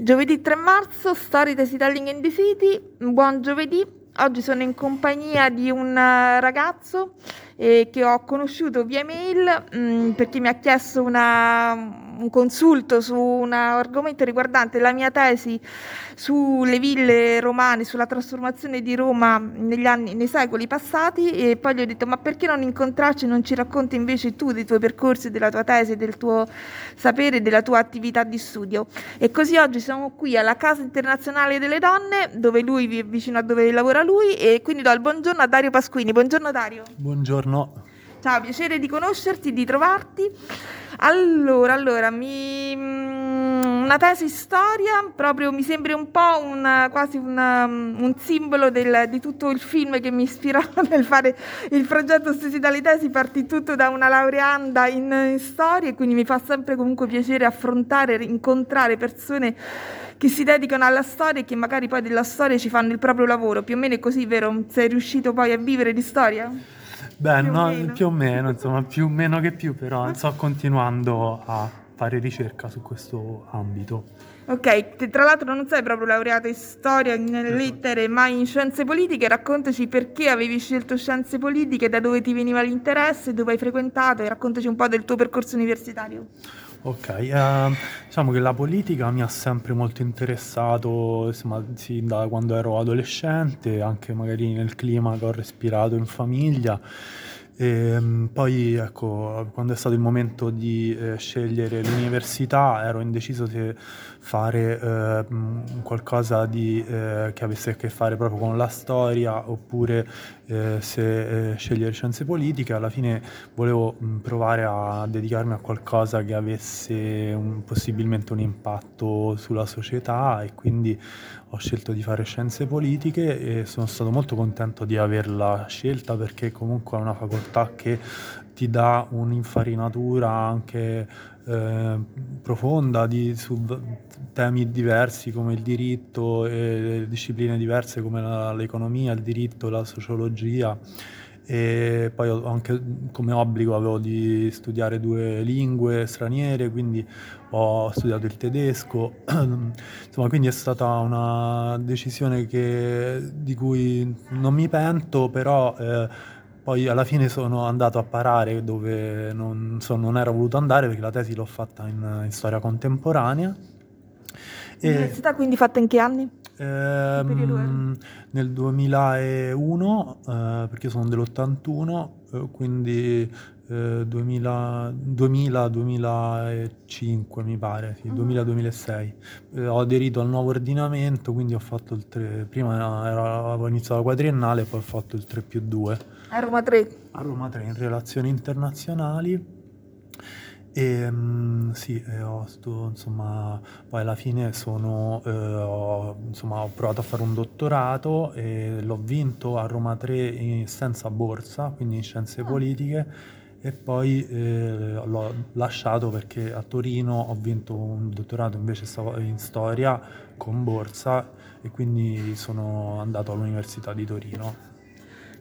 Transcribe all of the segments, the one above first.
Giovedì 3 marzo, StoryTesiTellingInTheCity, buon giovedì. Oggi sono in compagnia di un ragazzo che ho conosciuto via mail perché mi ha chiesto un consulto su un argomento riguardante la mia tesi sulle ville romane, sulla trasformazione di Roma nei secoli passati, e poi gli ho detto: ma perché non incontrarci e non ci racconti invece tu dei tuoi percorsi, della tua tesi, del tuo sapere, della tua attività di studio? E così oggi siamo qui alla Casa Internazionale delle Donne, dove lui vi è vicino a dove lavora lui, e quindi do il buongiorno a Dario Pasquini. Buongiorno Dario. Buongiorno. Ciao, piacere di conoscerti, di trovarti. Allora, una tesi storia, proprio mi sembra un po' quasi un simbolo di tutto il film che mi ispirò nel fare il progetto Stesi dalle tesi. Partì tutto da una laureanda in storia, e quindi mi fa sempre comunque piacere affrontare, incontrare persone che si dedicano alla storia e che magari poi della storia ci fanno il proprio lavoro. Più o meno è così, vero? Sei riuscito poi a vivere di storia? Beh, più o meno, però continuando a fare ricerca su questo ambito. Ok, tra l'altro non sei proprio laureato in storia, in lettere, ma in scienze politiche. Raccontaci perché avevi scelto scienze politiche, da dove ti veniva l'interesse, dove hai frequentato, e raccontaci un po' del tuo percorso universitario. Ok, diciamo che la politica mi ha sempre molto interessato, insomma, sì, da quando ero adolescente, anche magari nel clima che ho respirato in famiglia. E poi, ecco, quando è stato il momento di scegliere l'università, ero indeciso se fare qualcosa che avesse a che fare proprio con la storia, oppure se scegliere scienze politiche. Alla fine volevo provare a dedicarmi a qualcosa che avesse possibilmente un impatto sulla società, e quindi ho scelto di fare scienze politiche, e sono stato molto contento di averla scelta, perché comunque è una facoltà che ti dà un'infarinatura anche profonda su temi diversi come il diritto, e discipline diverse come l'economia, il diritto, la sociologia. E poi anche come obbligo avevo di studiare 2 lingue straniere, quindi ho studiato il tedesco. Insomma, quindi è stata una decisione di cui non mi pento, però poi alla fine sono andato a parare dove non ero voluto andare, perché la tesi l'ho fatta in storia contemporanea. L'università quindi fatta in che anni? Nel 2001, perché io sono dell'81, quindi 2000-2005 mi pare, sì, 2000-2006. Ho aderito al nuovo ordinamento, quindi ho fatto il 3, avevo iniziato la quadriennale, poi ho fatto il 3+2. A Roma 3? A Roma 3, in Relazioni Internazionali. E sì, insomma, poi alla fine ho provato a fare un dottorato e l'ho vinto a Roma 3 senza borsa, quindi in scienze politiche, e poi l'ho lasciato perché a Torino ho vinto un dottorato invece in storia con borsa, e quindi sono andato all'Università di Torino.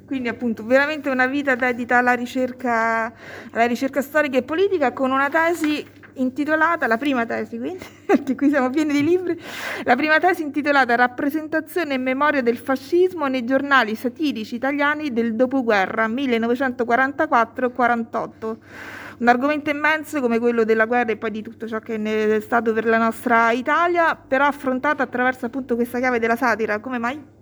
Quindi appunto veramente una vita dedita alla ricerca storica e politica, con una tesi intitolata, la prima tesi quindi, perché qui siamo pieni di libri, la prima tesi intitolata Rappresentazione e memoria del fascismo nei giornali satirici italiani del dopoguerra 1944-48. Un argomento immenso come quello della guerra e poi di tutto ciò che ne è stato per la nostra Italia, però affrontato attraverso appunto questa chiave della satira. Come mai?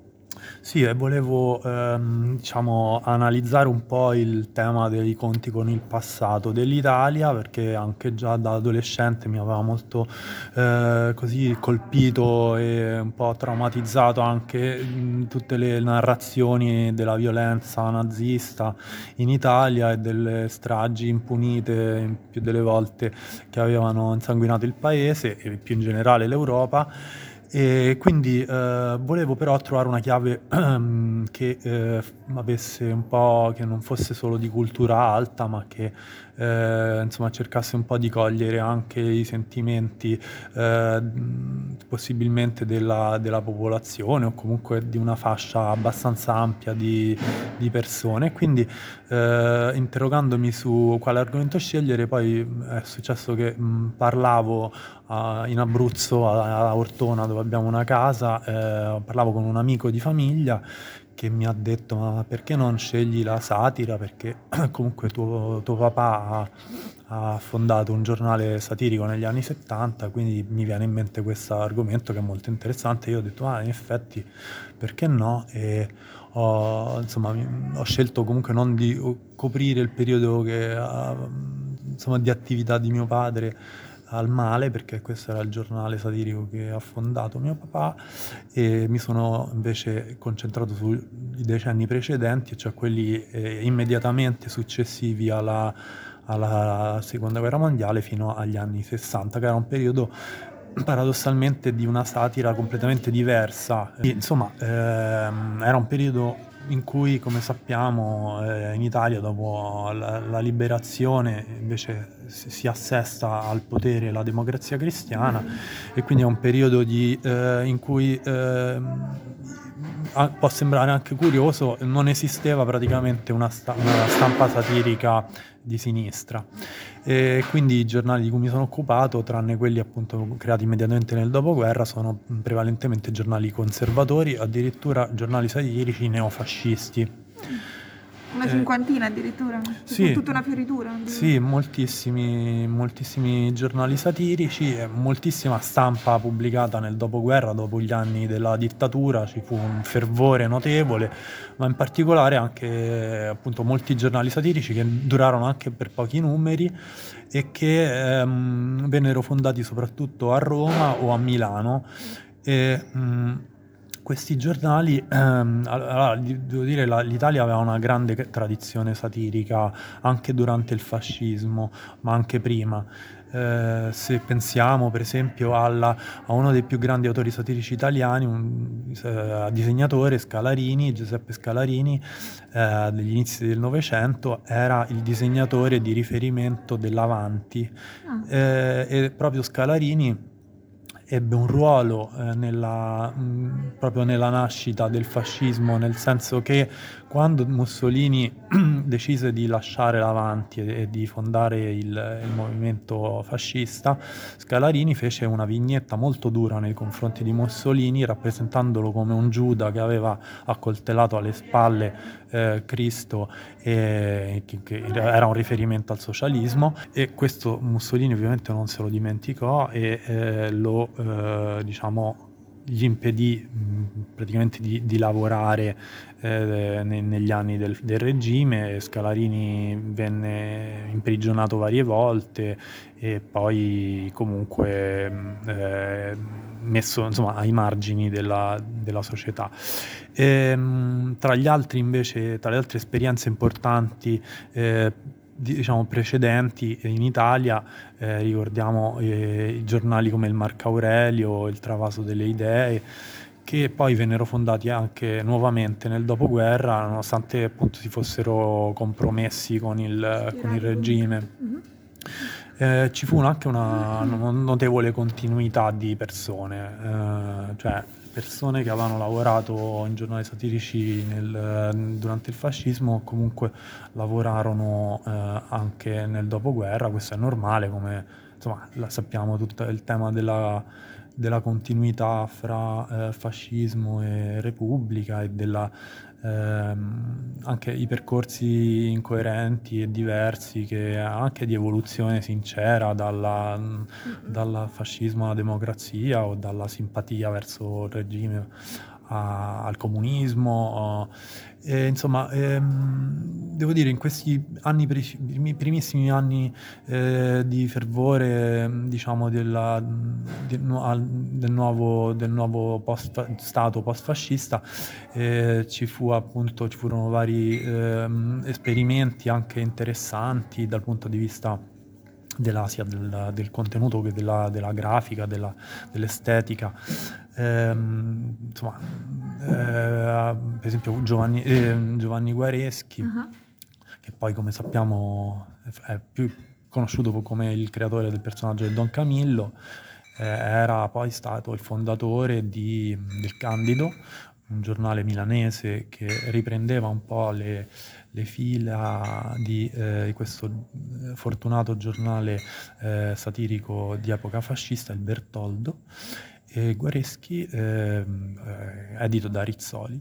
Sì, e volevo analizzare un po' il tema dei conti con il passato dell'Italia, perché anche già da adolescente mi aveva molto così colpito e un po' traumatizzato anche tutte le narrazioni della violenza nazista in Italia e delle stragi impunite più delle volte che avevano insanguinato il paese e più in generale l'Europa. E quindi volevo però trovare una chiave che non fosse solo di cultura alta, ma che insomma cercasse un po' di cogliere anche i sentimenti possibilmente della popolazione o comunque di una fascia abbastanza ampia di persone. Quindi interrogandomi su quale argomento scegliere, poi è successo che parlavo in Abruzzo, a Ortona, dove abbiamo una casa, parlavo con un amico di famiglia che mi ha detto: ma perché non scegli la satira? Perché comunque tuo papà ha fondato un giornale satirico negli anni 70, quindi mi viene in mente questo argomento che è molto interessante. Io ho detto: in effetti, perché no? E ho scelto comunque non di coprire il periodo di attività di mio padre al Male, perché questo era il giornale satirico che ha fondato mio papà, e mi sono invece concentrato sui decenni precedenti, cioè quelli immediatamente successivi alla Seconda Guerra Mondiale fino agli anni 60, che era un periodo paradossalmente di una satira completamente diversa. Era un periodo in cui, come sappiamo, in Italia dopo la liberazione invece si assesta al potere la Democrazia Cristiana, e quindi è un periodo in cui può sembrare anche curioso, non esisteva praticamente una stampa satirica di sinistra, e quindi i giornali di cui mi sono occupato, tranne quelli appunto creati immediatamente nel dopoguerra, sono prevalentemente giornali conservatori, addirittura giornali satirici neofascisti. Una cinquantina addirittura? Sì, tutta una fioritura? Sì, moltissimi giornali satirici, moltissima stampa pubblicata nel dopoguerra. Dopo gli anni della dittatura ci fu un fervore notevole, ma in particolare anche appunto molti giornali satirici che durarono anche per pochi numeri e che vennero fondati soprattutto a Roma o a Milano. Questi giornali, allora, devo dire, l'Italia aveva una grande tradizione satirica anche durante il fascismo, ma anche prima. Se pensiamo per esempio a uno dei più grandi autori satirici italiani, un disegnatore, Scalarini, Giuseppe Scalarini, degli inizi del Novecento, era il disegnatore di riferimento dell'Avanti, e proprio Scalarini ebbe un ruolo proprio nella nascita del fascismo, nel senso che quando Mussolini decise di lasciare l'Avanti e di fondare il movimento fascista, Scalarini fece una vignetta molto dura nei confronti di Mussolini, rappresentandolo come un Giuda che aveva accoltellato alle spalle Cristo, che era un riferimento al socialismo, e questo Mussolini ovviamente non se lo dimenticò e lo gli impedì praticamente di lavorare negli anni del regime. Scalarini venne imprigionato varie volte e poi comunque messo ai margini della società. Tra le altre esperienze importanti precedenti in Italia, ricordiamo i giornali come il Marco Aurelio, il Travaso delle Idee, che poi vennero fondati anche nuovamente nel dopoguerra, nonostante appunto si fossero compromessi con il regime. Ci fu anche una notevole continuità di persone, persone che avevano lavorato in giornali satirici durante il fascismo, comunque lavorarono anche nel dopoguerra. Questo è normale, come sappiamo, tutto il tema della continuità fra fascismo e repubblica, e anche i percorsi incoerenti e diversi, che anche di evoluzione sincera dal fascismo alla democrazia, o dalla simpatia verso il regime al comunismo. Devo dire, in questi anni primissimi anni di fervore del nuovo stato post-fascista, ci furono vari esperimenti anche interessanti dal punto di vista dell'Asia, del contenuto, che della grafica, dell'estetica. Per esempio Giovanni Guareschi, che poi, come sappiamo, è più conosciuto come il creatore del personaggio del Don Camillo, era poi stato il fondatore del Candido, un giornale milanese che riprendeva un po' le fila di questo fortunato giornale satirico di epoca fascista, il Bertoldo. Guareschi, edito da Rizzoli,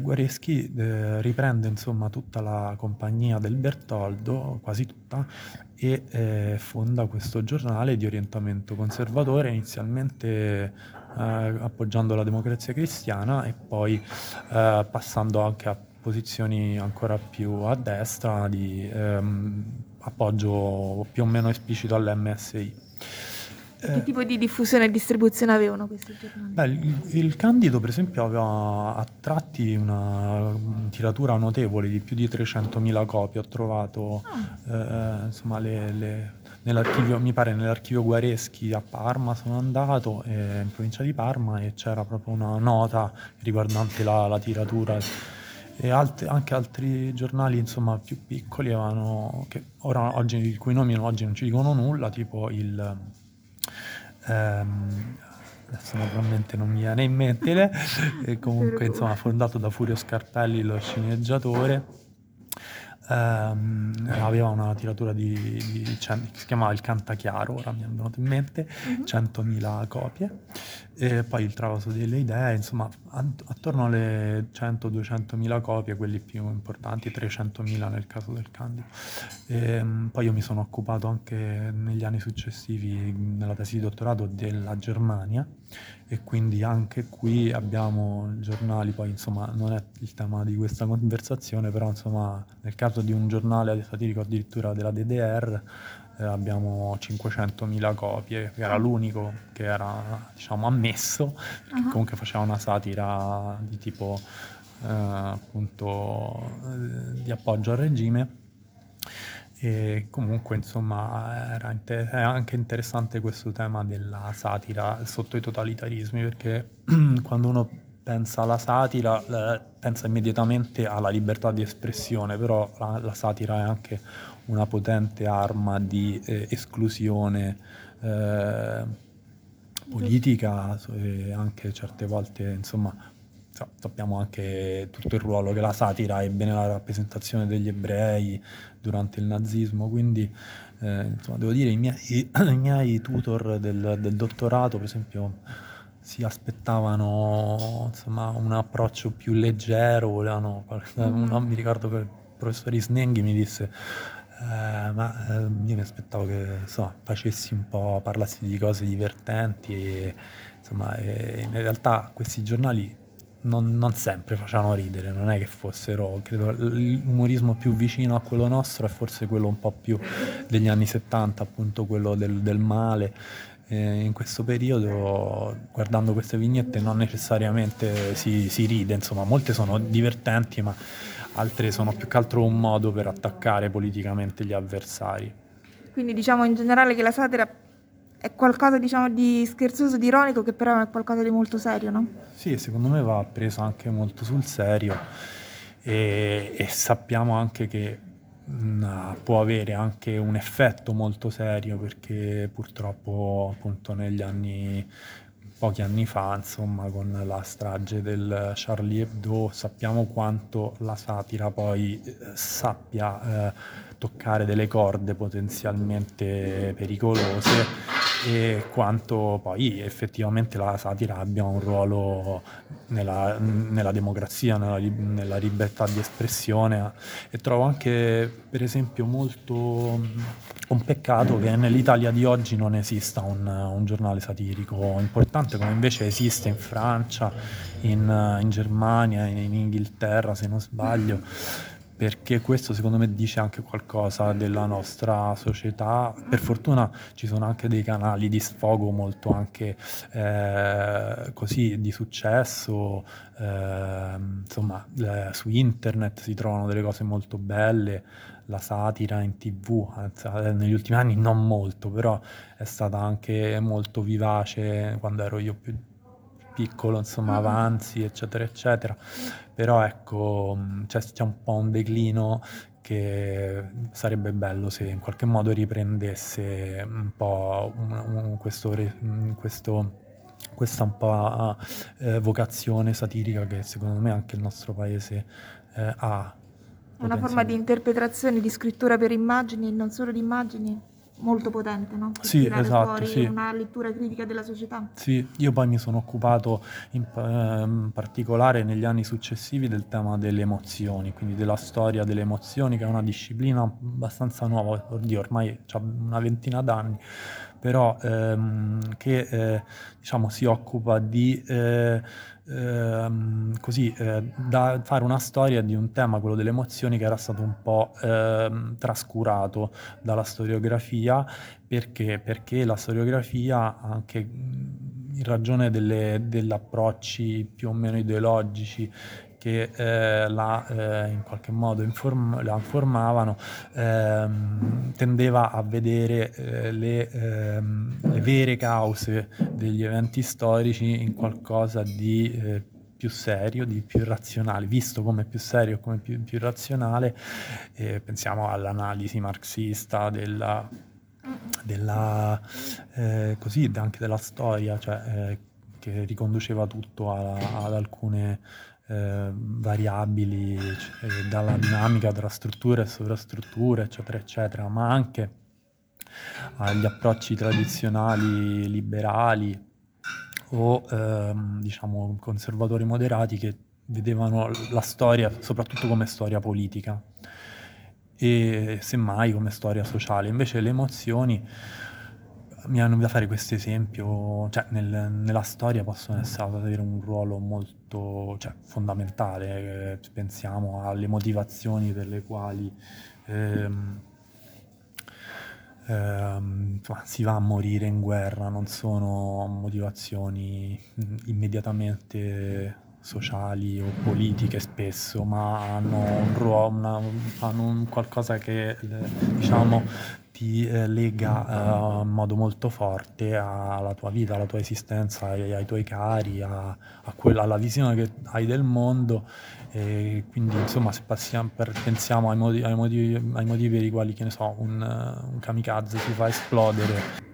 Guareschi riprende insomma tutta la compagnia del Bertoldo, quasi tutta, e fonda questo giornale di orientamento conservatore, inizialmente appoggiando la Democrazia Cristiana e poi passando anche a posizioni ancora più a destra di appoggio più o meno esplicito all'MSI. Che tipo di diffusione e distribuzione avevano questi giornali? Il Candido, per esempio, aveva a tratti una tiratura notevole di più di 300.000 copie. Ho trovato insomma, nell'archivio, mi pare nell'archivio Guareschi a Parma sono andato, in provincia di Parma, e c'era proprio una nota riguardante la tiratura. E anche altri giornali insomma più piccoli avevano, che ora oggi, i cui nomi oggi non ci dicono nulla, tipo il adesso naturalmente non mi viene in mente e comunque insomma fondato da Furio Scarpelli, lo sceneggiatore, aveva una tiratura che si chiamava Il Cantachiaro, ora mi è venuto in mente, 100.000 copie, e poi il Travaso delle Idee, insomma attorno alle 100-200.000 copie, quelli più importanti, 300.000 nel caso del Candido. Poi io mi sono occupato anche negli anni successivi, nella tesi di dottorato, della Germania, e quindi anche qui abbiamo giornali, poi insomma non è il tema di questa conversazione, però insomma nel caso di un giornale satirico addirittura della DDR abbiamo 500.000 copie, che era l'unico che era, diciamo, ammesso, perché comunque faceva una satira di tipo appunto di appoggio al regime. E comunque insomma è anche interessante questo tema della satira sotto i totalitarismi, perché quando uno pensa alla satira pensa immediatamente alla libertà di espressione, però la satira è anche una potente arma di esclusione politica, e anche certe volte insomma sappiamo anche tutto il ruolo che la satira ebbe nella rappresentazione degli ebrei durante il nazismo, quindi insomma, devo dire i miei tutor del dottorato, per esempio, si aspettavano insomma un approccio più leggero, volevano non mi ricordo che il professor Isnenghi mi disse io mi aspettavo che facessi un po', parlassi di cose divertenti, e insomma in realtà questi giornali non sempre facevano ridere, non è che fossero, credo, l'umorismo più vicino a quello nostro è forse quello un po' più degli anni 70, appunto quello del male. In questo periodo, guardando queste vignette, non necessariamente si ride, insomma molte sono divertenti, ma altre sono più che altro un modo per attaccare politicamente gli avversari. Quindi diciamo in generale che la satira è qualcosa, diciamo, di scherzoso, di ironico, che però è qualcosa di molto serio, no? Sì, secondo me va preso anche molto sul serio, e sappiamo anche che può avere anche un effetto molto serio, perché purtroppo appunto pochi anni fa, insomma, con la strage del Charlie Hebdo, sappiamo quanto la satira poi sappia toccare delle corde potenzialmente pericolose, e quanto poi effettivamente la satira abbia un ruolo nella democrazia, nella libertà di espressione. E trovo anche, per esempio, molto un peccato che nell'Italia di oggi non esista un giornale satirico importante, come invece esiste in Francia, in Germania, in Inghilterra, se non sbaglio, perché questo secondo me dice anche qualcosa della nostra società. Per fortuna ci sono anche dei canali di sfogo molto anche così di successo, insomma su internet si trovano delle cose molto belle, la satira in TV, negli ultimi anni non molto, però è stata anche molto vivace quando ero io più piccolo, insomma Avanti, eccetera eccetera, però ecco c'è un po' un declino che sarebbe bello se in qualche modo riprendesse un po' questa un po' vocazione satirica che secondo me anche il nostro paese ha. Una forma di interpretazione, di scrittura per immagini e non solo di immagini molto potente, no? Per sì, esatto, fuori sì. Una lettura critica della società. Sì, io poi mi sono occupato in particolare negli anni successivi del tema delle emozioni, quindi della storia delle emozioni, che è una disciplina abbastanza nuova, oddio, ormai c'ha una ventina d'anni, però che diciamo si occupa di da fare una storia di un tema, quello delle emozioni, che era stato un po' trascurato dalla storiografia, perché la storiografia, anche in ragione degli approcci più o meno ideologici che in qualche modo la informavano, tendeva a vedere le vere cause degli eventi storici in qualcosa di più serio, di più razionale, visto come più serio e come più razionale. Pensiamo all'analisi marxista anche della storia, che riconduceva tutto ad alcune variabili, dalla dinamica tra strutture e sovrastrutture, eccetera, eccetera, ma anche agli approcci tradizionali liberali o conservatori moderati, che vedevano la storia soprattutto come storia politica e semmai come storia sociale. Invece le emozioni, mi hanno da fare questo esempio, nella storia possono avere un ruolo molto fondamentale. Pensiamo alle motivazioni per le quali si va a morire in guerra, non sono motivazioni immediatamente sociali o politiche spesso, ma hanno un qualcosa che ti lega in modo molto forte alla tua vita, alla tua esistenza, ai tuoi cari, alla visione che hai del mondo. E quindi se pensiamo ai motivi per i quali, che ne so, un kamikaze si fa esplodere.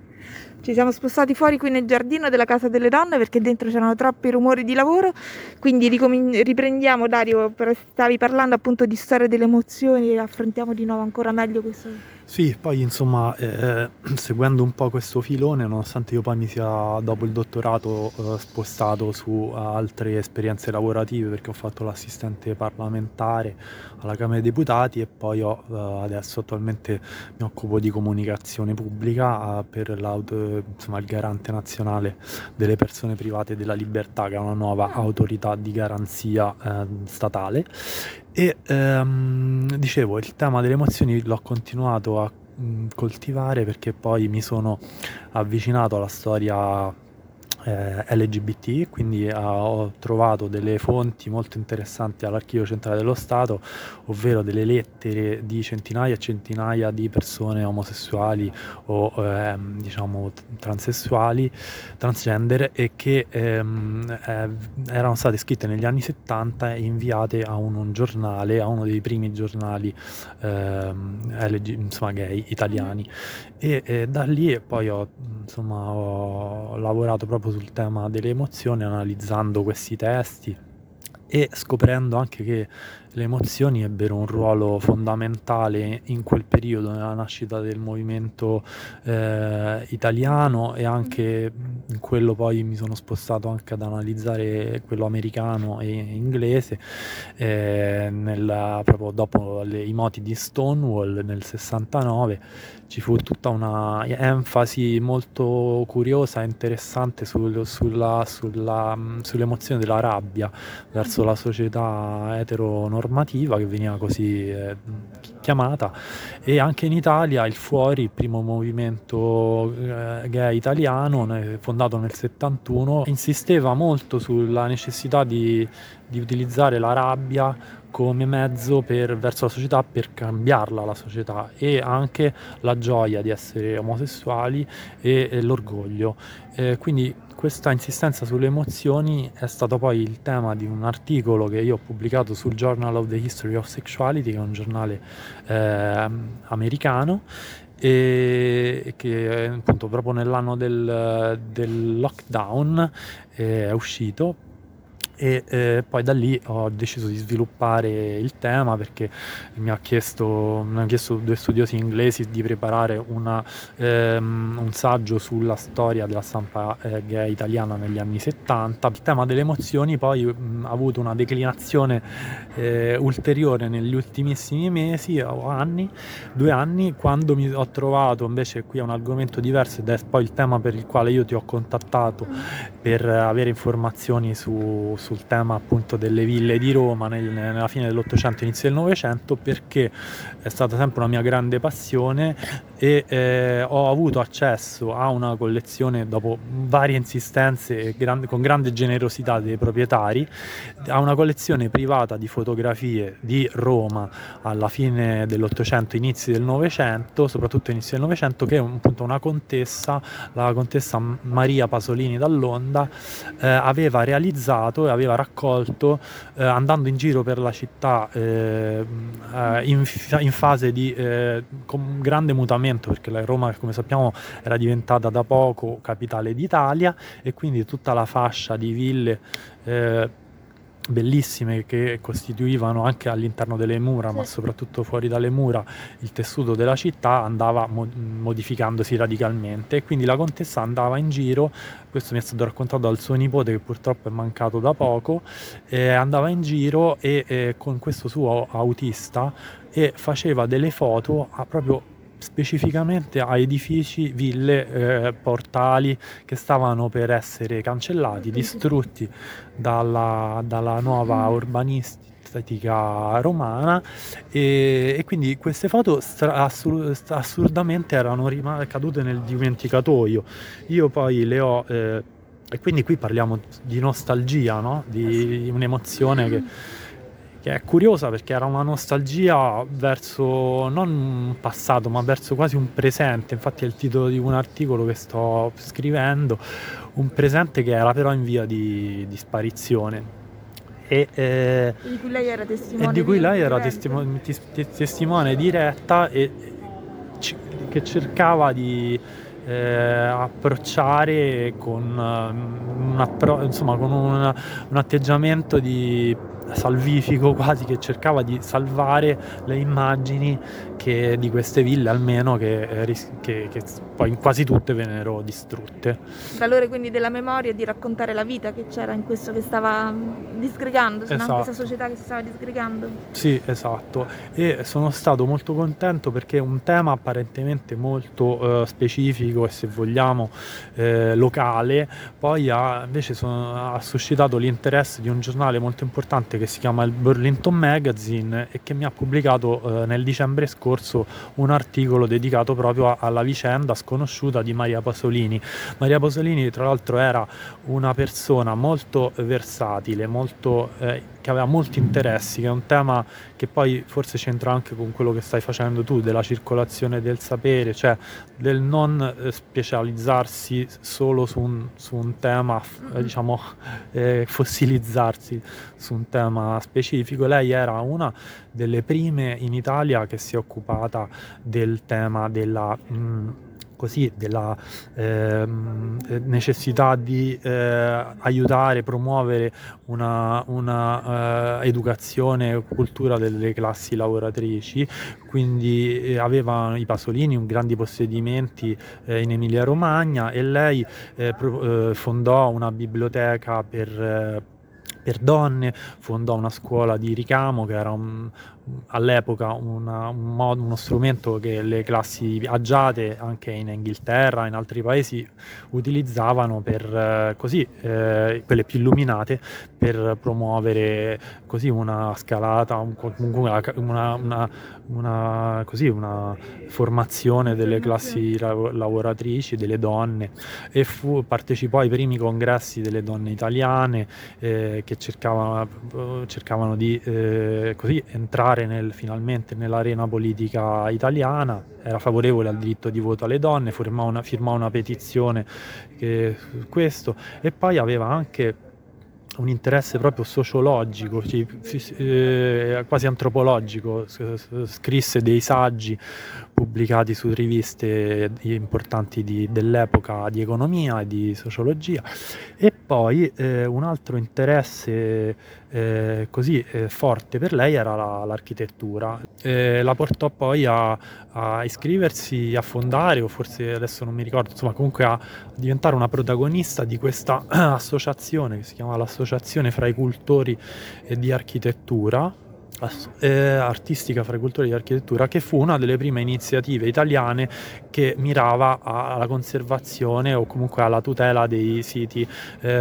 Ci siamo spostati fuori qui nel giardino della Casa delle Donne perché dentro c'erano troppi rumori di lavoro, quindi riprendiamo. Dario, stavi parlando appunto di storia delle emozioni e affrontiamo di nuovo ancora meglio questo. Sì, poi seguendo un po' questo filone, nonostante io poi mi sia dopo il dottorato spostato su altre esperienze lavorative, perché ho fatto l'assistente parlamentare alla Camera dei Deputati e poi attualmente mi occupo di comunicazione pubblica per il Garante Nazionale delle Persone Private della Libertà, che è una nuova autorità di garanzia statale. E dicevo, il tema delle emozioni l'ho continuato a coltivare perché poi mi sono avvicinato alla storia LGBT, quindi ho trovato delle fonti molto interessanti all'Archivio Centrale dello Stato, ovvero delle lettere di centinaia e centinaia di persone omosessuali o transessuali, transgender, e che erano state scritte negli anni 70 e inviate a un giornale, a uno dei primi giornali gay italiani, e da lì poi ho lavorato proprio sul tema delle emozioni, analizzando questi testi e scoprendo anche che le emozioni ebbero un ruolo fondamentale in quel periodo, nella nascita del movimento italiano, e anche in quello poi mi sono spostato anche ad analizzare quello americano e inglese, proprio dopo i moti di Stonewall nel 69 ci fu tutta una enfasi molto curiosa e interessante sull'emozione della rabbia verso la società etero-normativa, che veniva così chiamata. E anche in Italia il Fuori, il primo movimento gay italiano, fondato nel 71, insisteva molto sulla necessità di utilizzare la rabbia come mezzo verso la società, per cambiarla la società, e anche la gioia di essere omosessuali e l'orgoglio. Quindi Questa insistenza sulle emozioni è stato poi il tema di un articolo che io ho pubblicato sul Journal of the History of Sexuality, che è un giornale americano, e che appunto proprio nell'anno del lockdown è uscito. E poi da lì ho deciso di sviluppare il tema, perché mi hanno chiesto due studiosi inglesi di preparare un saggio sulla storia della stampa gay italiana negli anni 70. Il tema delle emozioni poi ha avuto una declinazione ulteriore negli ultimissimi mesi o anni, 2 anni, quando mi ho trovato invece qui a un argomento diverso, ed è poi il tema per il quale io ti ho contattato per avere informazioni sul tema appunto delle ville di Roma nella fine dell'Ottocento, inizio del Novecento, perché è stata sempre una mia grande passione e ho avuto accesso a una collezione, dopo varie insistenze e con grande generosità dei proprietari, a una collezione privata di fotografie di Roma alla fine dell'Ottocento, inizi del Novecento, soprattutto inizio del Novecento, che è appunto una contessa, la contessa Maria Pasolini Dall'Onda, aveva realizzato e aveva raccolto andando in giro per la città in fase di grande mutamento, perché la Roma, come sappiamo, era diventata da poco capitale d'Italia, e quindi tutta la fascia di ville bellissime che costituivano anche all'interno delle mura, ma soprattutto fuori dalle mura, il tessuto della città andava modificandosi radicalmente, e quindi la contessa andava in giro, questo mi è stato raccontato dal suo nipote che purtroppo è mancato da poco, andava in giro e con questo suo autista e faceva delle foto proprio specificamente a edifici, ville, portali che stavano per essere cancellati, distrutti dalla nuova urbanistica romana, e quindi queste foto assurdamente erano cadute nel dimenticatoio. Io poi le ho e quindi qui parliamo di nostalgia, no? Di un'emozione che è curiosa, perché era una nostalgia verso non un passato, ma verso quasi un presente. Infatti è il titolo di un articolo che sto scrivendo, un presente che era però in via di sparizione. E di cui lei era testimone. E di cui lei era testimone diretta, che cercava di approcciare con un atteggiamento di salvifico, quasi, che cercava di salvare le immagini di queste ville, almeno che poi quasi tutte vennero distrutte. Il valore quindi della memoria, di raccontare la vita che c'era in questo che stava disgregando, esatto. No? Questa società che si stava disgregando. Sì, esatto. E sono stato molto contento perché è un tema apparentemente molto specifico e, se vogliamo, locale, poi ha suscitato l'interesse di un giornale molto importante che si chiama il Burlington Magazine, e che mi ha pubblicato nel dicembre scorso un articolo dedicato proprio alla vicenda sconosciuta di Maria Pasolini. Maria Pasolini, tra l'altro, era una persona molto versatile, molto che aveva molti interessi, che è un tema che poi forse c'entra anche con quello che stai facendo tu, della circolazione del sapere, cioè del non specializzarsi solo su un tema, diciamo, fossilizzarsi su un tema specifico. Lei era una delle prime in Italia che si è occupata del tema della necessità di aiutare, promuovere una educazione, cultura delle classi lavoratrici, quindi aveva i Pasolini un grandi possedimenti in Emilia Romagna, e lei fondò una biblioteca per donne, fondò una scuola di ricamo che era all'epoca uno strumento che le classi agiate anche in Inghilterra e in altri paesi utilizzavano per quelle più illuminate, per promuovere così una scalata, una formazione delle classi lavoratrici, delle donne, e partecipò ai primi congressi delle donne italiane che cercavano di entrare entrare finalmente nell'arena politica italiana, era favorevole al diritto di voto alle donne, firmò una petizione su questo, e poi aveva anche un interesse proprio sociologico, quasi antropologico, scrisse dei saggi pubblicati su riviste importanti dell'epoca di economia e di sociologia, e poi un altro interesse forte per lei era l'architettura. La portò poi a iscriversi, a fondare, o forse adesso non mi ricordo, insomma comunque a diventare una protagonista di questa associazione che si chiama l'Associazione Fra i Cultori di Architettura, artistica fra i cultori di architettura, che fu una delle prime iniziative italiane che mirava alla conservazione o comunque alla tutela dei siti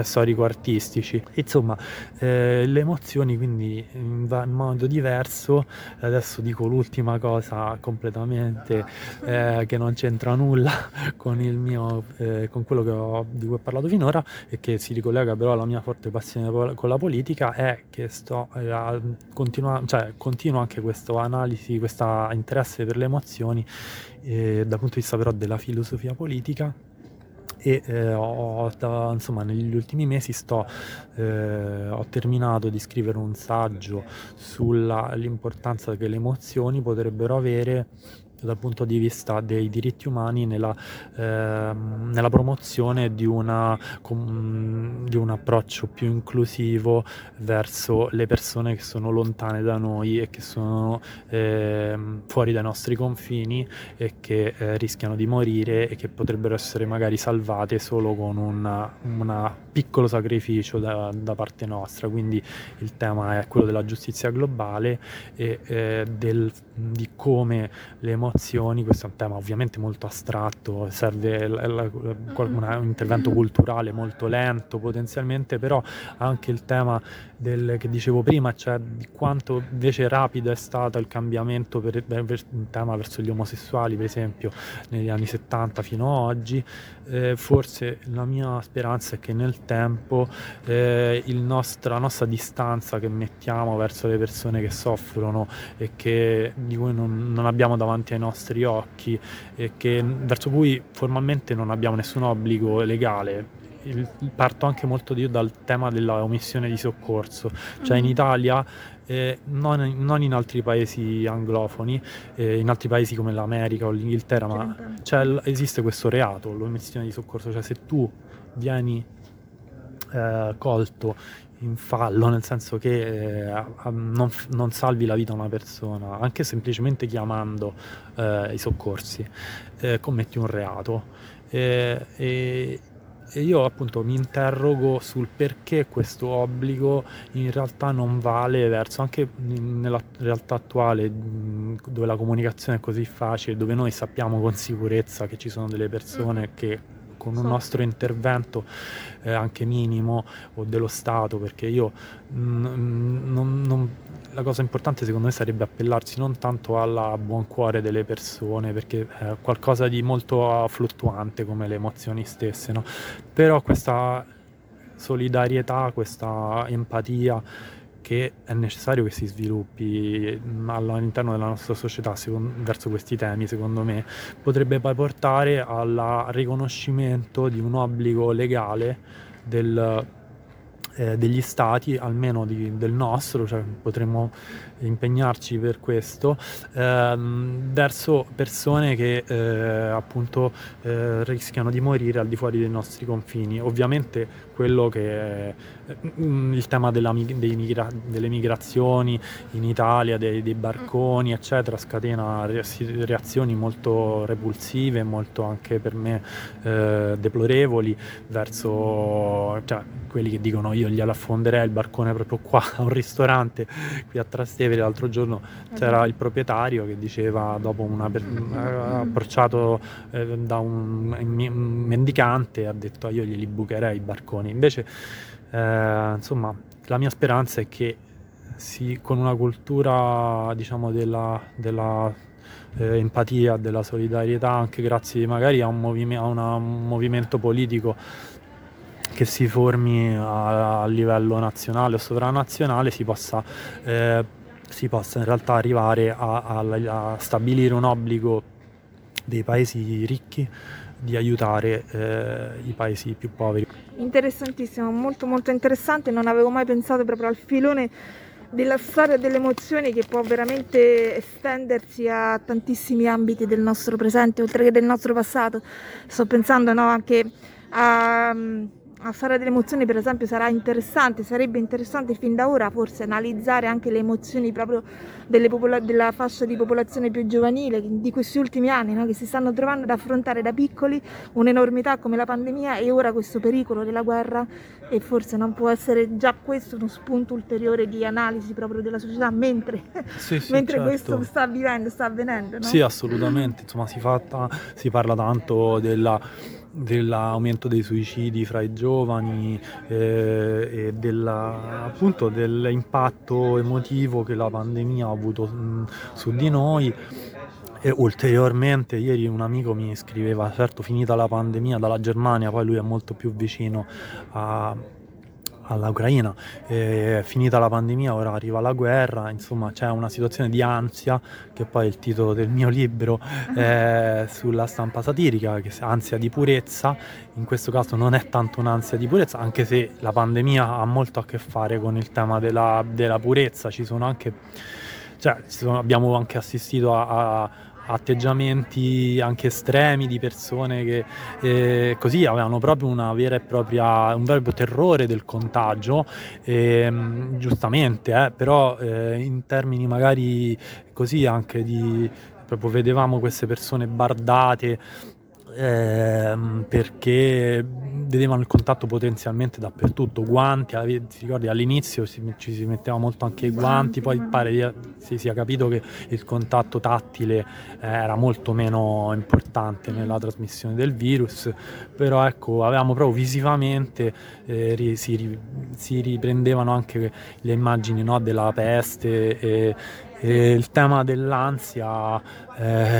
storico-artistici. Insomma, le emozioni quindi in modo diverso. Adesso dico l'ultima cosa completamente che non c'entra nulla con il mio con quello di cui ho parlato finora, e che si ricollega però alla mia forte passione con la politica, è che sto continuo anche questo analisi, questo interesse per le emozioni dal punto di vista però della filosofia politica, e negli ultimi mesi ho terminato di scrivere un saggio sull'importanza che le emozioni potrebbero avere dal punto di vista dei diritti umani nella promozione di un approccio più inclusivo verso le persone che sono lontane da noi e che sono fuori dai nostri confini e che rischiano di morire e che potrebbero essere magari salvate solo con un piccolo sacrificio da parte nostra. Quindi il tema è quello della giustizia globale e di come le emozioni, questo è un tema ovviamente molto astratto, serve un intervento culturale molto lento potenzialmente, però anche il tema che dicevo prima, cioè di quanto invece rapido è stato il cambiamento per un tema verso gli omosessuali, per esempio, negli anni 70 fino a oggi. Forse la mia speranza è che nel tempo la nostra distanza che mettiamo verso le persone che soffrono e di cui non abbiamo davanti ai nostri occhi e verso cui formalmente non abbiamo nessun obbligo legale. Parto anche molto dal tema della omissione di soccorso, cioè in Italia non in altri paesi anglofoni, in altri paesi come l'America o l'Inghilterra, ma esiste questo reato, l'omissione di soccorso, cioè se tu vieni colto in fallo, nel senso che non salvi la vita a una persona, anche semplicemente chiamando i soccorsi, commetti un reato. E io appunto mi interrogo sul perché questo obbligo in realtà non vale verso, anche nella realtà attuale dove la comunicazione è così facile, dove noi sappiamo con sicurezza che ci sono delle persone che con un nostro intervento anche minimo o dello Stato, perché io la cosa importante secondo me sarebbe appellarsi non tanto al buon cuore delle persone, perché è qualcosa di molto fluttuante come le emozioni stesse, no? Però questa solidarietà, questa empatia che è necessario che si sviluppi all'interno della nostra società verso questi temi, secondo me, potrebbe poi portare al riconoscimento di un obbligo legale degli stati, almeno del nostro, cioè potremmo impegnarci per questo, verso persone che appunto rischiano di morire al di fuori dei nostri confini. Ovviamente quello che il tema delle migrazioni in Italia, dei barconi eccetera, scatena reazioni molto repulsive, molto anche per me deplorevoli verso, cioè, quelli che dicono io glielo affonderei il barcone proprio qua a un ristorante qui a Trastevere. L'altro giorno c'era il proprietario che diceva, dopo approcciato da un mendicante, ha detto io glieli bucherei i barconi. Invece la mia speranza è che con una cultura diciamo della empatia, della solidarietà, anche grazie magari a un movimento politico che si formi a livello nazionale o sovranazionale, si possa si possa in realtà arrivare a stabilire un obbligo dei paesi ricchi di aiutare i paesi più poveri. Interessantissimo, molto molto interessante, non avevo mai pensato proprio al filone della storia delle emozioni, che può veramente estendersi a tantissimi ambiti del nostro presente oltre che del nostro passato. Sto pensando anche a storia delle emozioni, per esempio. Sarebbe interessante fin da ora forse analizzare anche le emozioni proprio della fascia di popolazione più giovanile di questi ultimi anni, che si stanno trovando ad affrontare da piccoli un'enormità come la pandemia e ora questo pericolo della guerra, e forse non può essere già questo uno spunto ulteriore di analisi proprio della società mentre certo. Questo sta avvenendo, no? Sì, assolutamente, insomma si parla tanto dell'aumento dei suicidi fra i giovani e appunto dell'impatto emotivo che la pandemia ha avuto su di noi. E ulteriormente ieri un amico mi scriveva, certo, finita la pandemia, dalla Germania, poi lui è molto più vicino all'Ucraina, finita la pandemia ora arriva la guerra, insomma c'è una situazione di ansia, che poi è il titolo del mio libro sulla stampa satirica, che è ansia di purezza. In questo caso non è tanto un'ansia di purezza, anche se la pandemia ha molto a che fare con il tema della purezza. Abbiamo anche assistito a atteggiamenti anche estremi di persone che così avevano proprio un vero e proprio terrore del contagio, giustamente, però in termini magari così anche proprio vedevamo queste persone bardate perché vedevano il contatto potenzialmente dappertutto, guanti, ti ricordi all'inizio ci si metteva molto anche i guanti, poi pare si sia capito che il contatto tattile era molto meno importante nella trasmissione del virus, però ecco, avevamo proprio visivamente si riprendevano anche le immagini della peste, e il tema dell'ansia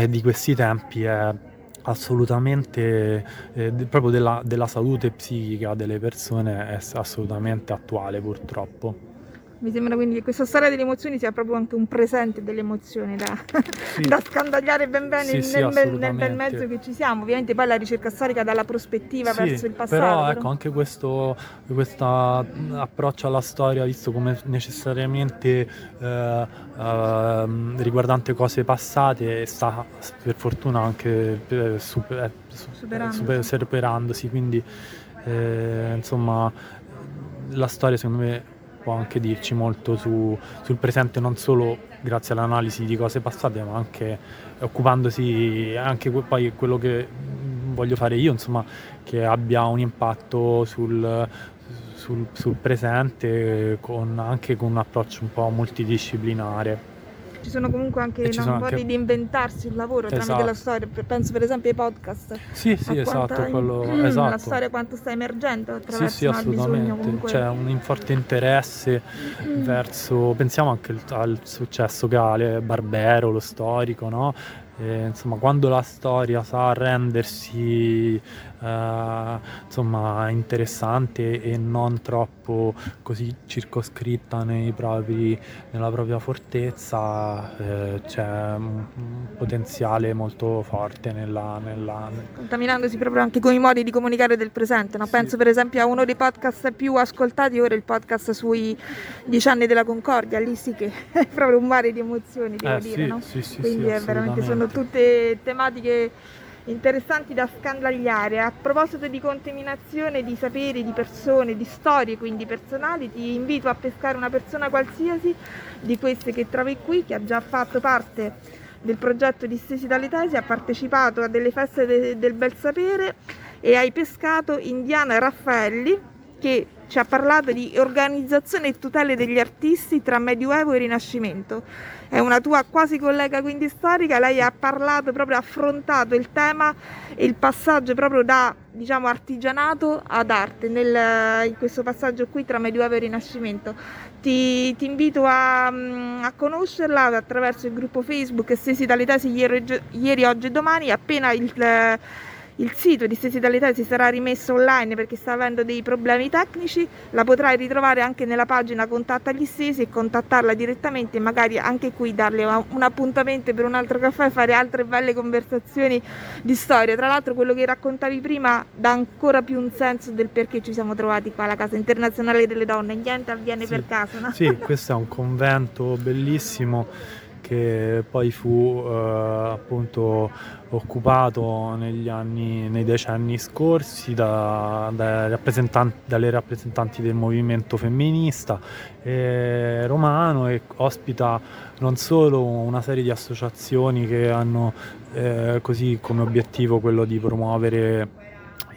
di questi tempi è assolutamente proprio della salute psichica delle persone è assolutamente attuale, purtroppo. Mi sembra quindi che questa storia delle emozioni sia proprio anche un presente delle emozioni da scandagliare ben bene nel bel mezzo che ci siamo. Ovviamente poi la ricerca storica dà la prospettiva verso il passato. Però anche questo approccio alla storia visto come necessariamente riguardante cose passate sta per fortuna anche superandosi. Quindi insomma la storia secondo me può anche dirci molto sul presente, non solo grazie all'analisi di cose passate, ma anche occupandosi anche poi quello che voglio fare io, insomma, che abbia un impatto sul presente, anche con un approccio un po' multidisciplinare. Ci sono comunque anche modi di inventarsi il lavoro tramite la storia, penso per esempio ai podcast. La storia quanto sta emergendo attraverso assolutamente. Comunque c'è un forte interesse verso, pensiamo anche al successo che ha Barbero, lo storico, insomma quando la storia sa rendersi interessante e non troppo così circoscritta nella propria fortezza, c'è un potenziale molto forte contaminandosi proprio anche con i modi di comunicare del presente, no? Sì. Penso per esempio a uno dei podcast più ascoltati ora, il podcast sui 10 anni della Concordia, lì sì che è proprio un mare di emozioni, devo dire. Quindi è veramente, sono tutte tematiche interessanti da scandagliare. A proposito di contaminazione di saperi, di persone, di storie quindi personali, ti invito a pescare una persona qualsiasi di queste che trovi qui, che ha già fatto parte del progetto Distesi dalle Tesi, ha partecipato a delle feste del bel sapere, e hai pescato Indiana Raffaelli, che ci ha parlato di organizzazione e tutele degli artisti tra Medioevo e Rinascimento. È una tua quasi collega quindi storica, lei ha parlato proprio, ha affrontato il tema e il passaggio proprio da artigianato ad arte in questo passaggio qui tra Medioevo e Rinascimento. Ti invito a conoscerla attraverso il gruppo Facebook Stesi dalle Tesi, ieri, oggi e domani. Appena il Il sito di Stesi dall'Italia si sarà rimesso online perché sta avendo dei problemi tecnici, la potrai ritrovare anche nella pagina Contatta gli Stesi e contattarla direttamente, magari anche qui darle un appuntamento per un altro caffè e fare altre belle conversazioni di storia. Tra l'altro quello che raccontavi prima dà ancora più un senso del perché ci siamo trovati qua alla Casa Internazionale delle Donne, niente avviene per caso, no? Sì, questo è un convento bellissimo che poi fu appunto occupato nei decenni scorsi dalle rappresentanti del movimento femminista romano, e ospita non solo una serie di associazioni che hanno così come obiettivo quello di promuovere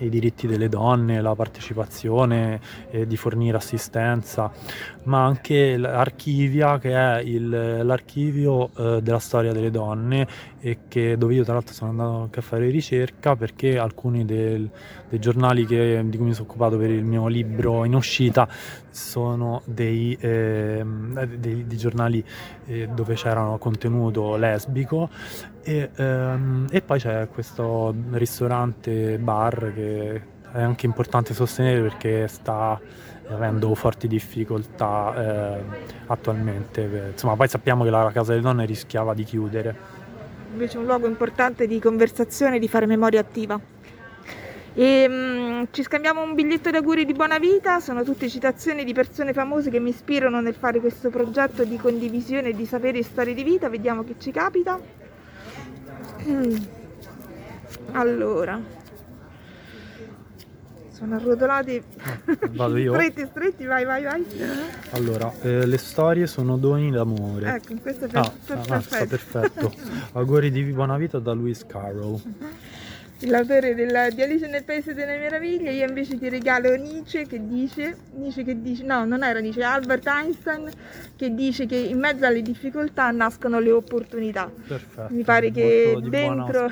i diritti delle donne, la partecipazione, di fornire assistenza, ma anche l'Archivia, che è l'archivio della storia delle donne, e dove io tra l'altro sono andato anche a fare ricerca, perché alcuni dei giornali di cui mi sono occupato per il mio libro in uscita sono dei giornali dove c'era contenuto lesbico, e poi c'è questo ristorante bar che è anche importante sostenere perché sta avendo forti difficoltà attualmente. Insomma, poi sappiamo che la Casa delle Donne rischiava di chiudere. Invece un luogo importante di conversazione, di fare memoria attiva. Ci scambiamo un biglietto d'auguri di buona vita, sono tutte citazioni di persone famose che mi ispirano nel fare questo progetto di condivisione di saperi e storie di vita. Vediamo che ci capita. Allora, sono arrotolati, vado io. stretti, vai. Allora, le storie sono doni d'amore. Ecco, questo è perfetto. Auguri di buona vita da Lewis Carroll. L'autore di Alice nel Paese delle Meraviglie. Io invece ti regalo Albert Einstein, che dice che in mezzo alle difficoltà nascono le opportunità. Perfetto, mi pare che di dentro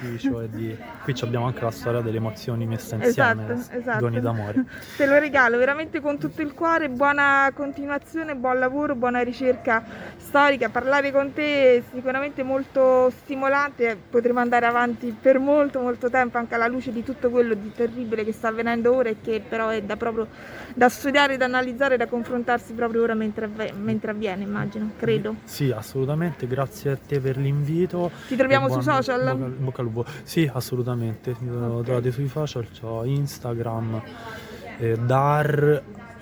qui abbiamo anche la storia delle emozioni messa insieme. Esatto. Doni d'amore. Te lo regalo veramente con tutto il cuore, buona continuazione, buon lavoro, buona ricerca storica. Parlare con te è sicuramente molto stimolante, potremo andare avanti per molto tempo anche alla luce di tutto quello di terribile che sta avvenendo ora, e che però è da studiare, da analizzare, da confrontarsi proprio ora mentre avviene, immagino, credo. Sì, assolutamente, grazie a te per l'invito. Ti troviamo sui social? Bocca al lupo. Sì, assolutamente, okay. Trovate sui social, c'ho Instagram, dar_iop,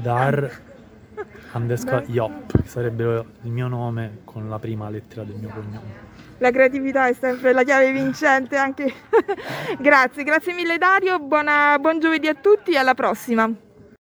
dar_iop, che sarebbe il mio nome con la prima lettera del mio cognome. La creatività è sempre la chiave vincente anche. Grazie mille Dario, buon giovedì a tutti e alla prossima.